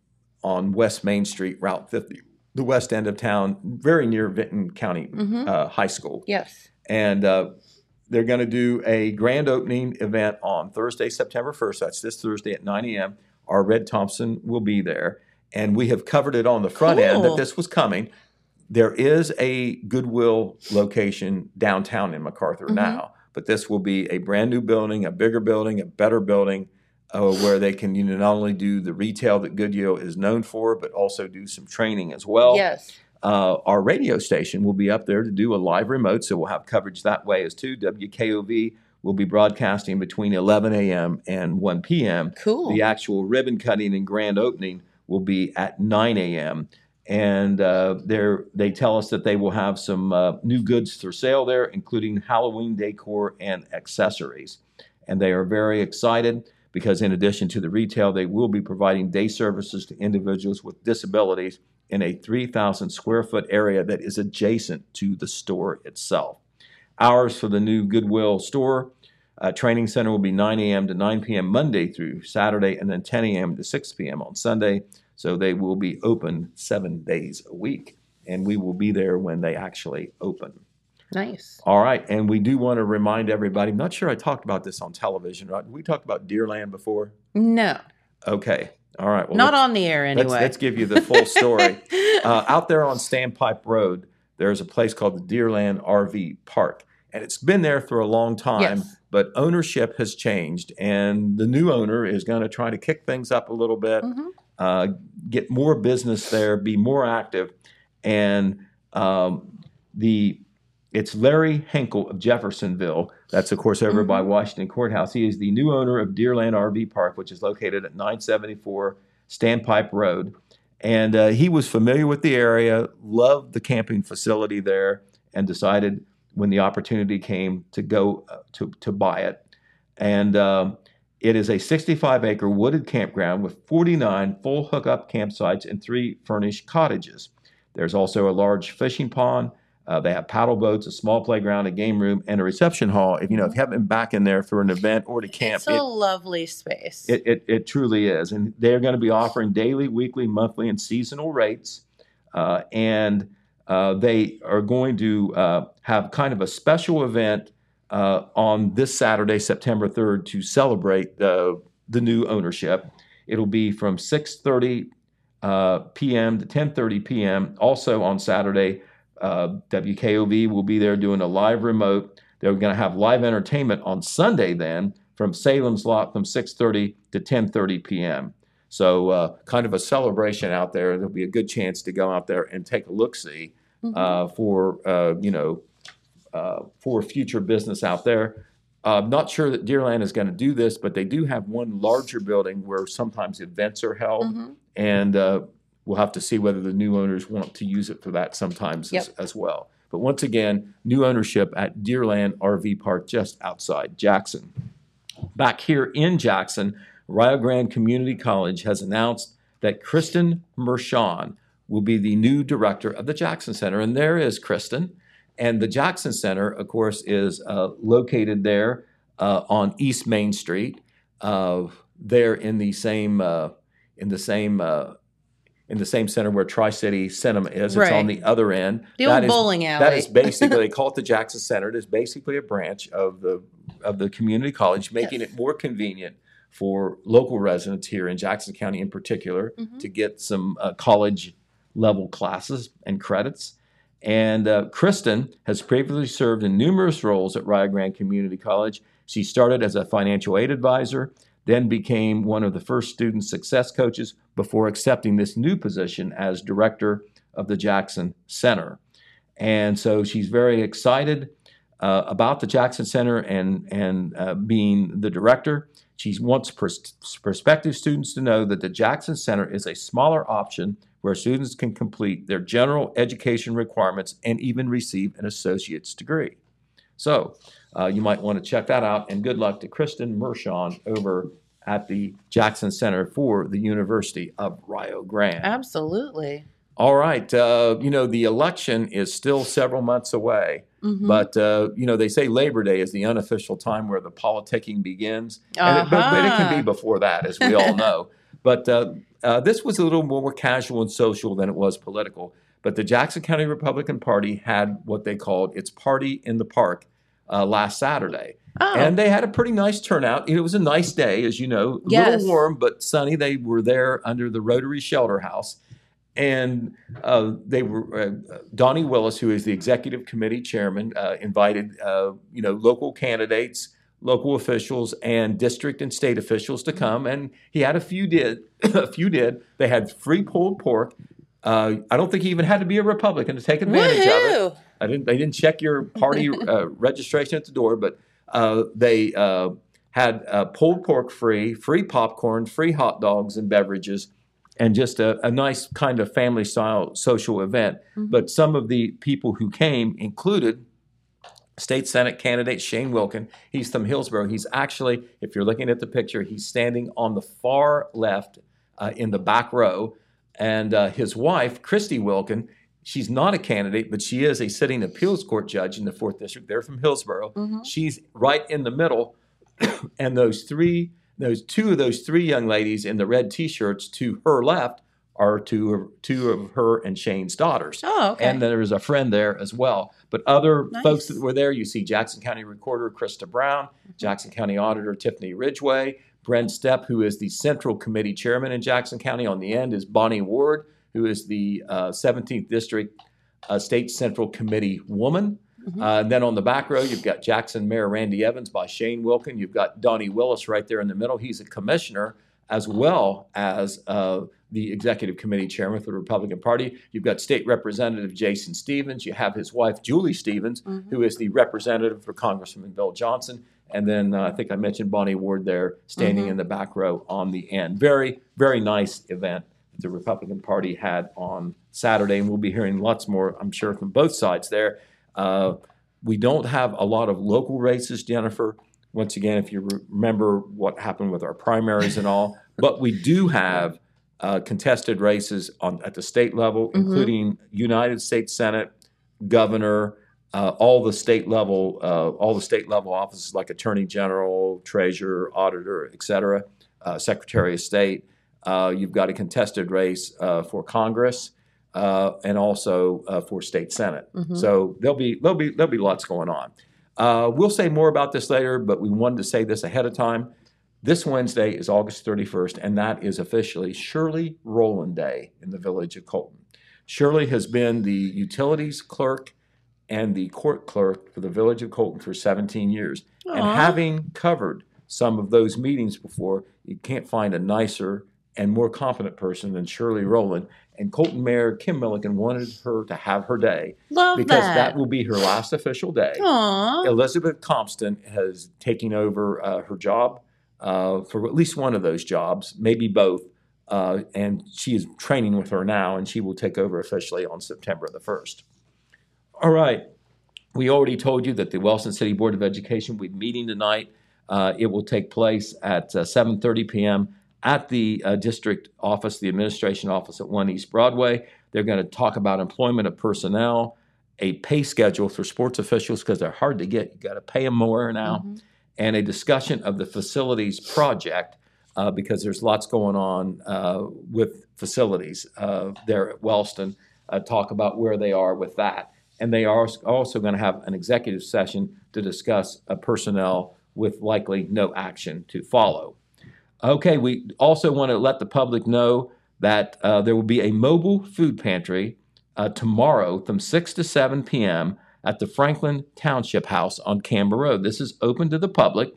West Main Street, Route 50, the west end of town, very near Vinton County High School. Yes. And they're going to do a grand opening event on Thursday, September 1st. That's this Thursday at 9 a.m. Our Red Thompson will be there. And we have covered it on the front end that this was coming. There is a Goodwill location downtown in MacArthur now. But this will be a brand new building, a bigger building, a better building, where they can not only do the retail that Goodwill is known for, but also do some training as well. Yes. Our radio station will be up there to do a live remote, so we'll have coverage that way as too. WKOV will be broadcasting between 11 a.m. and 1 p.m. Cool. The actual ribbon cutting and grand opening will be at 9 a.m. And they tell us that they will have some new goods for sale there, including Halloween decor and accessories. And they are very excited because in addition to the retail, they will be providing day services to individuals with disabilities in a 3,000 square foot area that is adjacent to the store itself. Hours for the new Goodwill store training center will be 9 a.m. to 9 p.m. Monday through Saturday, and then 10 a.m. to 6 p.m. on Sunday. So they will be open 7 days a week, and we will be there when they actually open. Nice. All right, and we do want to remind everybody, I'm not sure I talked about this on television, right? Did we talk about Deerland before? No. Okay. All right. Well, not on the air anyway. Let's give you the full story. Out there on Standpipe Road, there's a place called the Deerland RV Park, and it's been there for a long time, but ownership has changed, and the new owner is going to try to kick things up a little bit, get more business there, be more active, and it's Larry Henkel of Jeffersonville. That's, of course, over by Washington Courthouse. He is the new owner of Deerland RV Park, which is located at 974 Standpipe Road. And he was familiar with the area, loved the camping facility there, and decided when the opportunity came to go to buy it. And it is a 65-acre wooded campground with 49 full hookup campsites and 3 furnished cottages. There's also a large fishing pond. They have paddle boats, a small playground, a game room, and a reception hall. If you haven't been back in there for an event or to camp, it's a lovely space. It truly is. And they're going to be offering daily, weekly, monthly, and seasonal rates. And they are going to have kind of a special event on this Saturday, September 3rd, to celebrate the new ownership. It'll be from 6:30 p.m. to 10:30 p.m. Also on Saturday, WKOV will be there doing a live remote. They're going to have live entertainment on Sunday then from Salem's Lot from 6:30 to 10:30 p.m. So kind of a celebration out there. There'll be a good chance to go out there and take a look-see for future business out there. I'm not sure that Deerland is going to do this, but they do have one larger building where sometimes events are held, and we'll have to see whether the new owners want to use it for that sometimes as well. But once again, new ownership at Deerland RV Park just outside Jackson. Back here in Jackson, Rio Grande Community College has announced that Kristen Mershon will be the new director of the Jackson Center. And there is Kristen. And the Jackson Center, of course, is located there on East Main Street. There in the same center where Tri-City Cinema is. Right. It's on the other end. The old bowling alley. That is basically, they call it the Jackson Center. It is basically a branch of the community college, making it more convenient for local residents here in Jackson County in particular to get some college-level classes and credits. And Kristen has previously served in numerous roles at Rio Grande Community College. She started as a financial aid advisor, then became one of the first student success coaches before accepting this new position as director of the Jackson Center. And so she's very excited about the Jackson Center and being the director. She wants prospective students to know that the Jackson Center is a smaller option where students can complete their general education requirements and even receive an associate's degree. So you might want to check that out, and good luck to Kristen Mershon over at the Jackson Center for the University of Rio Grande. Absolutely. All right. You know, the election is still several months away. Mm-hmm. But, you know, they say Labor Day is the unofficial time where the politicking begins. Uh-huh. But it can be before that, as we all know. But this was a little more casual and social than it was political. But the Jackson County Republican Party had what they called its Party in the Park last Saturday. Oh. And they had a pretty nice turnout. It was a nice day, as you know. Yes. A little warm, but sunny. They were there under the Rotary Shelter House. And they were Donnie Willis, who is the executive committee chairman, invited local candidates, local officials, and district and state officials to come. And he had a few did. They had free pulled pork. I don't think he even had to be a Republican to take advantage of it. They didn't check your party registration at the door, but they had pulled pork free, free popcorn, free hot dogs and beverages. And just a nice kind of family-style social event. Mm-hmm. But some of the people who came included State Senate candidate Shane Wilkin. He's from Hillsborough. He's actually, if you're looking at the picture, he's standing on the far left in the back row. And his wife, Christy Wilkin, she's not a candidate, but she is a sitting appeals court judge in the 4th District. They're from Hillsborough. Mm-hmm. She's right in the middle, and those two of those three young ladies in the red T-shirts to her left are two of her and Shane's daughters. Oh, okay. And then there is a friend there as well. But other folks that were there, you see Jackson County Recorder Krista Brown, mm-hmm. Jackson County Auditor Tiffany Ridgway, Brent Stepp, who is the Central Committee Chairman in Jackson County. On the end is Bonnie Ward, who is the 17th District State Central Committee woman. Mm-hmm. And then on the back row, you've got Jackson Mayor Randy Evans by Shane Wilkin. You've got Donnie Willis right there in the middle. He's a commissioner as well as the executive committee chairman for the Republican Party. You've got State Representative Jason Stevens. You have his wife, Julie Stevens, mm-hmm. who is the representative for Congressman Bill Johnson. And then I think I mentioned Bonnie Ward there standing mm-hmm. in the back row on the end. Very, very nice event that the Republican Party had on Saturday. And we'll be hearing lots more, I'm sure, from both sides there. We don't have a lot of local races, Jennifer, once again, if you remember what happened with our primaries and all, but we do have contested races at the state level, mm-hmm. including United States Senate, governor, all the state level offices like attorney general, treasurer, auditor, et cetera, secretary of state. You've got a contested race for Congress. And also for state senate. Mm-hmm. So there'll be lots going on. We'll say more about this later, but we wanted to say this ahead of time. This Wednesday is August 31st, and that is officially Shirley Rowland Day in the village of Colton. Shirley has been the utilities clerk and the court clerk for the village of Colton for 17 years. Aww. And having covered some of those meetings before, you can't find a nicer and more competent person than Shirley Rowland. And Colton Mayor Kim Milliken wanted her to have her day. Love that. Because that will be her last official day. Aww. Elizabeth Compton has taken over her job for at least one of those jobs, maybe both. And she is training with her now, and she will take over officially on September the 1st. All right. We already told you that the Wellston City Board of Education will be meeting tonight. It will take place at 7:30 p.m. at the district office, the administration office at 1 East Broadway. They're going to talk about employment of personnel, a pay schedule for sports officials because they're hard to get. You got to pay them more now. Mm-hmm. And a discussion of the facilities project because there's lots going on with facilities there at Wellston. Talk about where they are with that. And they are also going to have an executive session to discuss personnel with likely no action to follow. Okay, we also want to let the public know that there will be a mobile food pantry tomorrow from 6 to 7 p.m. at the Franklin Township House on Camber Road. This is open to the public.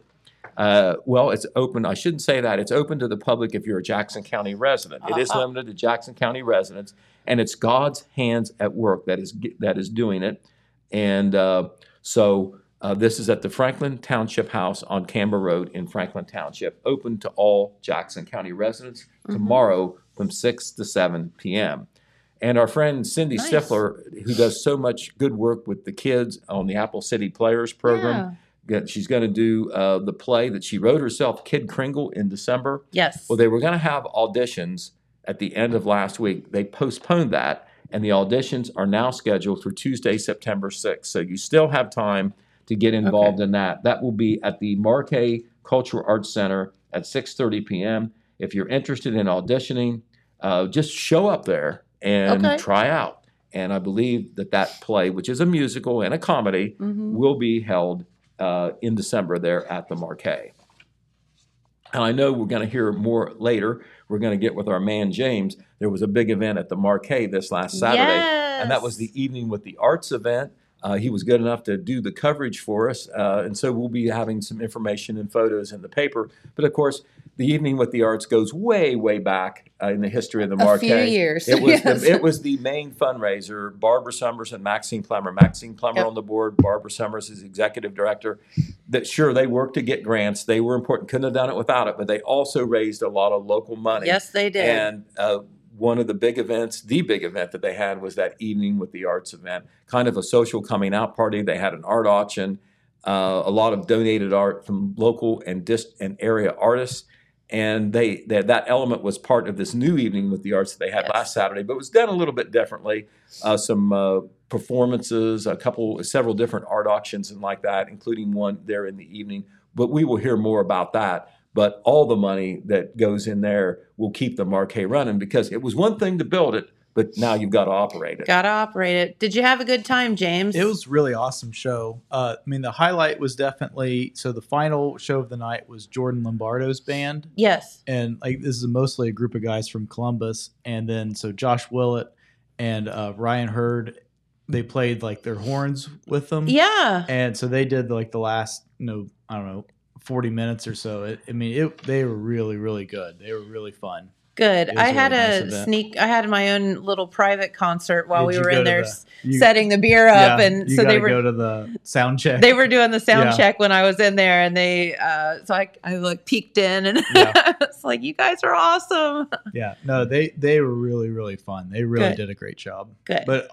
It's open. I shouldn't say that. It's open to the public if you're a Jackson County resident. It is limited to Jackson County residents, and it's God's hands at work that is doing it. And so This is at the Franklin Township House on Canberra Road in Franklin Township, open to all Jackson County residents tomorrow from 6 to 7 p.m. And our friend Cindy Stifler, who does so much good work with the kids on the Apple City Players program, she's going to do the play that she wrote herself, Kid Kringle, in December. Yes. Well, they were going to have auditions at the end of last week. They postponed that, and the auditions are now scheduled for Tuesday, September 6th. So you still have time to get involved in that. That will be at the Marquet Cultural Arts Center at 6:30 p.m. If you're interested in auditioning, just show up there and try out. And I believe that that play, which is a musical and a comedy, will be held in December there at the Marquet. And I know we're going to hear more later. We're going to get with our man, James. There was a big event at the Marquet this last Saturday. Yes. And that was the Evening with the Arts event. He was good enough to do the coverage for us, and so we'll be having some information and photos in the paper. But, of course, the Evening with the Arts goes way, way back in the history of the Marquet. A few years. It was, it was the main fundraiser, Barbara Summers and Maxine Plummer. Maxine Plummer on the board, Barbara Summers is executive director. That sure, they worked to get grants. They were important. Couldn't have done it without it, but they also raised a lot of local money. Yes, they did. And one of the big events, the big event that they had was that Evening with the Arts event, kind of a social coming out party. They had an art auction, a lot of donated art from local and area artists. And they that element was part of this new Evening with the Arts that they had last Saturday, but it was done a little bit differently. Some performances, several different art auctions and like that, including one there in the evening. But we will hear more about that. But all the money that goes in there will keep the Marquet running, because it was one thing to build it, but now you've got to operate it. Got to operate it. Did you have a good time, James? It was a really awesome show. I mean, the highlight was definitely, so the final show of the night was Jordan Lombardo's band. Yes. And like this is mostly a group of guys from Columbus. And then so Josh Willett and Ryan Hurd, they played like their horns with them. Yeah. And so they did like the last, you know, I don't know, 40 minutes or so. They were really, really good. They were really fun. Good. I had I had my own little private concert while we were in there setting the beer up. Yeah, and so they were go to the sound check. They were doing the sound check when I was in there, and they, so I like peeked in and it's like, you guys are awesome. Yeah, no, they were really, really fun. They really did a great job. Good. But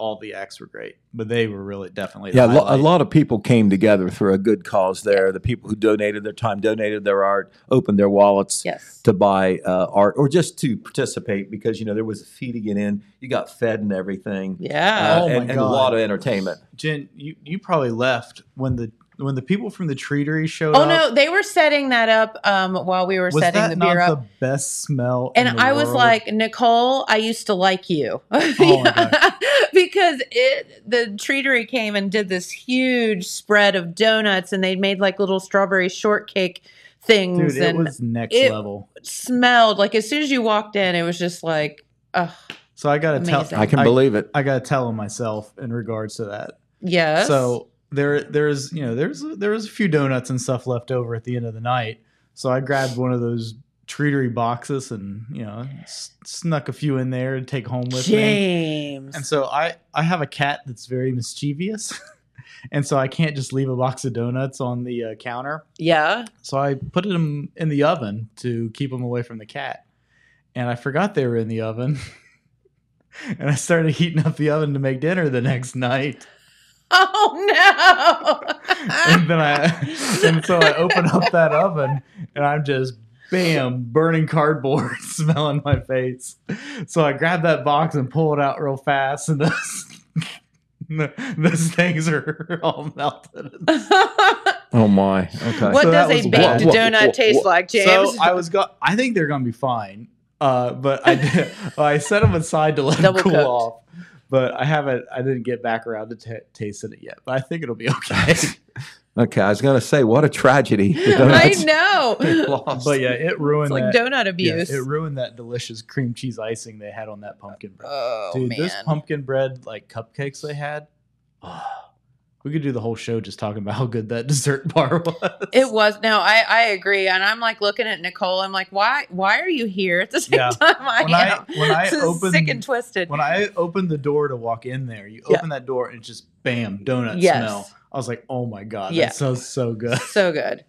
all the acts were great, but they were really definitely. Yeah, a lot of people came together for a good cause there. The people who donated their time, donated their art, opened their wallets to buy art or just to participate, because, you know, there was a fee to get in. You got fed and everything. Yeah. And a lot of entertainment. Jen, you probably left when the people from the Treatery showed up. Oh, no, they were setting that up while we were setting the beer up. Was that not the best smell in the world? And I was like, Nicole, I used to like you. Oh, my gosh. Because the Treatery came and did this huge spread of donuts, and they made like little strawberry shortcake things. Dude, and it was next level. Smelled like as soon as you walked in, it was just like, ugh. So I got to tell. I can believe it. I got to tell them myself in regards to that. Yes. So there was a few donuts and stuff left over at the end of the night. So I grabbed one of those Treatery boxes and, you know, snuck a few in there to take home with me. And so I have a cat that's very mischievous. And so I can't just leave a box of donuts on the counter. Yeah. So I put them in the oven to keep them away from the cat. And I forgot they were in the oven. And I started heating up the oven to make dinner the next night. Oh, no. And so I open up that oven and I'm just, bam, burning cardboard smell in my face. So I grab that box and pull it out real fast, and those things are all melted. Oh my! Okay. What does a baked donut taste like, James? So I think they're gonna be fine, but I set them aside to let them cool off. But I didn't get back around to tasting it yet. But I think it'll be okay. Okay, I was going to say, what a tragedy. I know. But yeah, it ruined it's like donut abuse. Yeah, it ruined that delicious cream cheese icing they had on that pumpkin bread. Oh, dude, man. Those pumpkin bread, like, cupcakes they had, oh, We could do the whole show just talking about how good that dessert bar was. It was. No, I agree. And I'm like looking at Nicole. I'm like, why are you here at the same time? When I opened, sick and twisted. When I opened the door to walk in there, you open that door and just bam, donut smell. I was like, oh my God, that sounds so good. So good.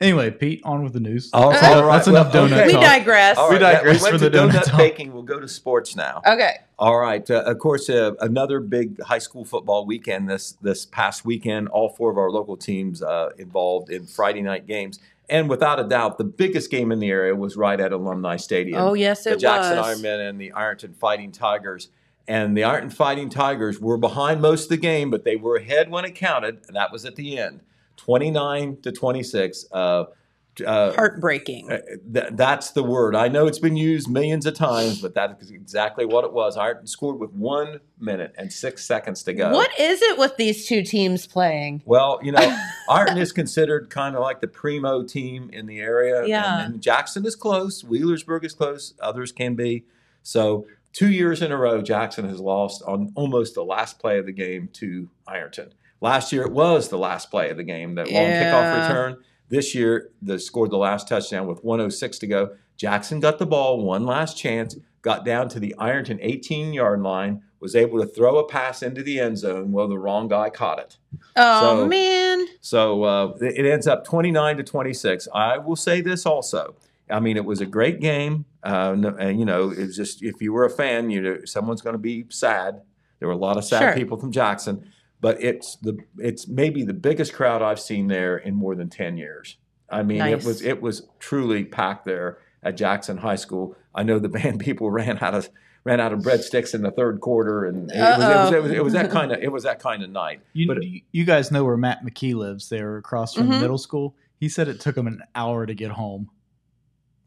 Anyway, Pete, on with the news. That's enough donut talk. We digress. Right, we digress for the donut baking. We'll go to sports now. Okay. All right. Of course, another big high school football weekend this past weekend. All four of our local teams involved in Friday night games. And without a doubt, the biggest game in the area was right at Alumni Stadium. Oh, yes, it was. The Jackson Ironmen and the Ironton Fighting Tigers. And the Ironton Fighting Tigers were behind most of the game, but they were ahead when it counted, and that was at the end. 29-26. Heartbreaking. That's the word. I know it's been used millions of times, but that is exactly what it was. Ironton scored with 1 minute and 6 seconds to go. What is it with these two teams playing? Well, you know, Ironton is considered kind of like the primo team in the area. Yeah. And Jackson is close. Wheelersburg is close. Others can be. So 2 years in a row, Jackson has lost on almost the last play of the game to Ironton. Last year, it was the last play of the game, that long kickoff return. This year, they scored the last touchdown with 1:06 to go. Jackson got the ball, one last chance, got down to the Ironton 18-yard line, was able to throw a pass into the end zone. Well, the wrong guy caught it. Oh, man. So it ends up 29-26. I will say this also. I mean, it was a great game. And, you know, it was just, if you were a fan, you know, someone's going to be sad. There were a lot of sad people from Jackson. But it's maybe the biggest crowd I've seen there in more than 10 years. I mean, it was truly packed there at Jackson High School. I know the band people ran out of breadsticks in the third quarter, and it was that kind of night. You guys know where Matt McKee lives there across from middle school. He said it took him an hour to get home.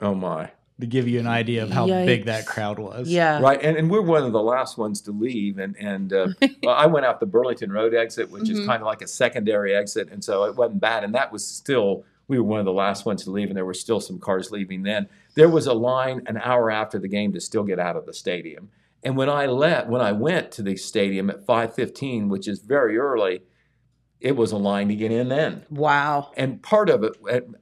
Oh my. To give you an idea of how big that crowd was. Yeah. Right. And we're one of the last ones to leave. And I went out the Burlington Road exit, which is kind of like a secondary exit. And so it wasn't bad. And that was still, we were one of the last ones to leave. And there were still some cars leaving then. There was a line an hour after the game to still get out of the stadium. And when I went to the stadium at 5:15, which is very early, it was a line to get in then. Wow. And part of it,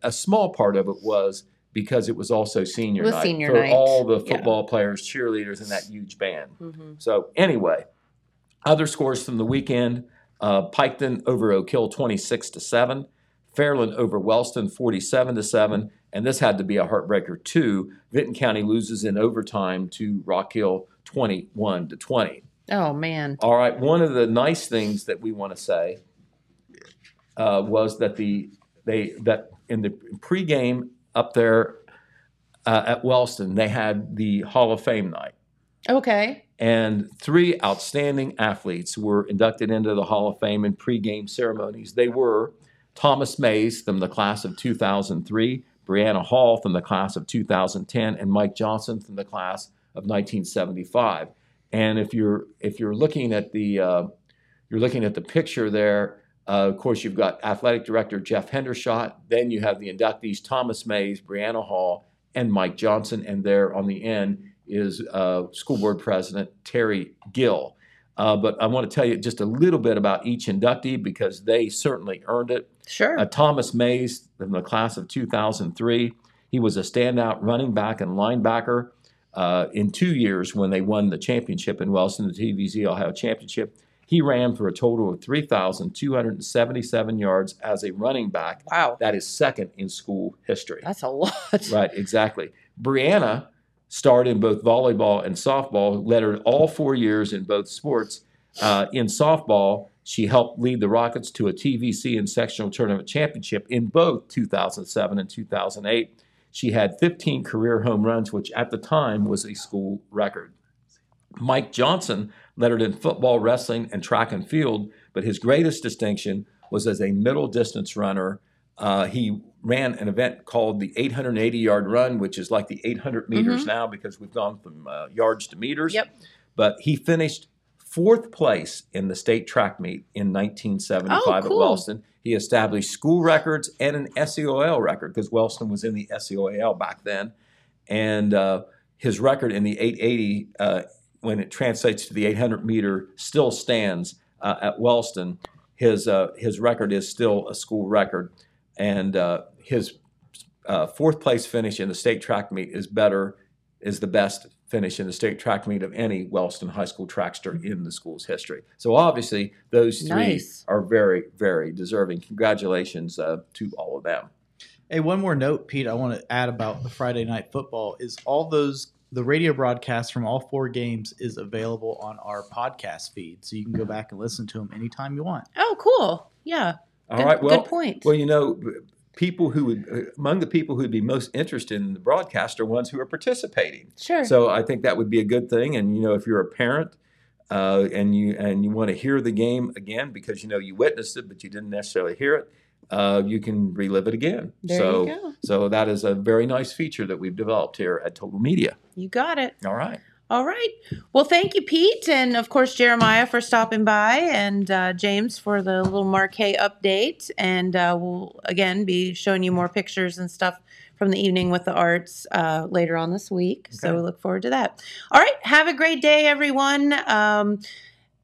a small part of it was, because it was also senior night. All the football players, cheerleaders, and that huge band. Mm-hmm. So anyway, other scores from the weekend: Piketon over O'Kill 26-7, Fairland over Wellston 47-7, and this had to be a heartbreaker too. Vinton County loses in overtime to Rock Hill 21-20. Oh man! All right, one of the nice things that we want to say was that that in the pregame. Up there at Wellston, they had the Hall of Fame night. Okay. And three outstanding athletes were inducted into the Hall of Fame in pregame ceremonies. They were Thomas Mays from the class of 2003, Brianna Hall from the class of 2010, and Mike Johnson from the class of 1975. And if you're looking at the picture there. Of course, you've got athletic director Jeff Hendershot. Then you have the inductees, Thomas Mays, Brianna Hall, and Mike Johnson. And there on the end is school board president Terry Gill. But I want to tell you just a little bit about each inductee because they certainly earned it. Sure. Thomas Mays from the class of 2003. He was a standout running back and linebacker in 2 years when they won the championship in Wellston, the TVZ Ohio Championship. He ran for a total of 3,277 yards as a running back. Wow. That is second in school history. That's a lot. Right, exactly. Brianna starred in both volleyball and softball, led her all 4 years in both sports. In softball, she helped lead the Rockets to a TVC and sectional tournament championship in both 2007 and 2008. She had 15 career home runs, which at the time was a school record. Mike Johnson led her in football, wrestling, and track and field, but his greatest distinction was as a middle distance runner. He ran an event called the 880-yard run, which is like the 800 meters now because we've gone from yards to meters. Yep. But he finished fourth place in the state track meet in 1975 at Wellston. He established school records and an SEOAL record because Wellston was in the SEOAL back then. And his record in the 880 when it translates to the 800 meter, still stands at Wellston, his record is still a school record, and his fourth place finish in the state track meet is the best finish in the state track meet of any Wellston High School trackster in the school's history. So obviously those three are very, very deserving. Congratulations to all of them. Hey, one more note, Pete, I want to add about the Friday night football is all those, the radio broadcast from all four games is available on our podcast feed. So you can go back and listen to them anytime you want. Oh, cool. Yeah. All right. Well, good point. Well, you know, people who would, among the people who'd be most interested in the broadcast are ones who are participating. Sure. So I think that would be a good thing. And, you know, if you're a parent and you want to hear the game again because, you know, you witnessed it, but you didn't necessarily hear it, you can relive it again. So that is a very nice feature that we've developed here at Total Media. You got it. All right. All right. Well, thank you, Pete. And, of course, Jeremiah for stopping by and James for the little Marquee update. And we'll, again, be showing you more pictures and stuff from the Evening with the Arts later on this week. Okay. So we look forward to that. All right. Have a great day, everyone.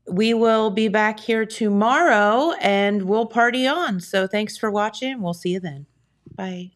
We will be back here tomorrow, and we'll party on. So thanks for watching. We'll see you then. Bye.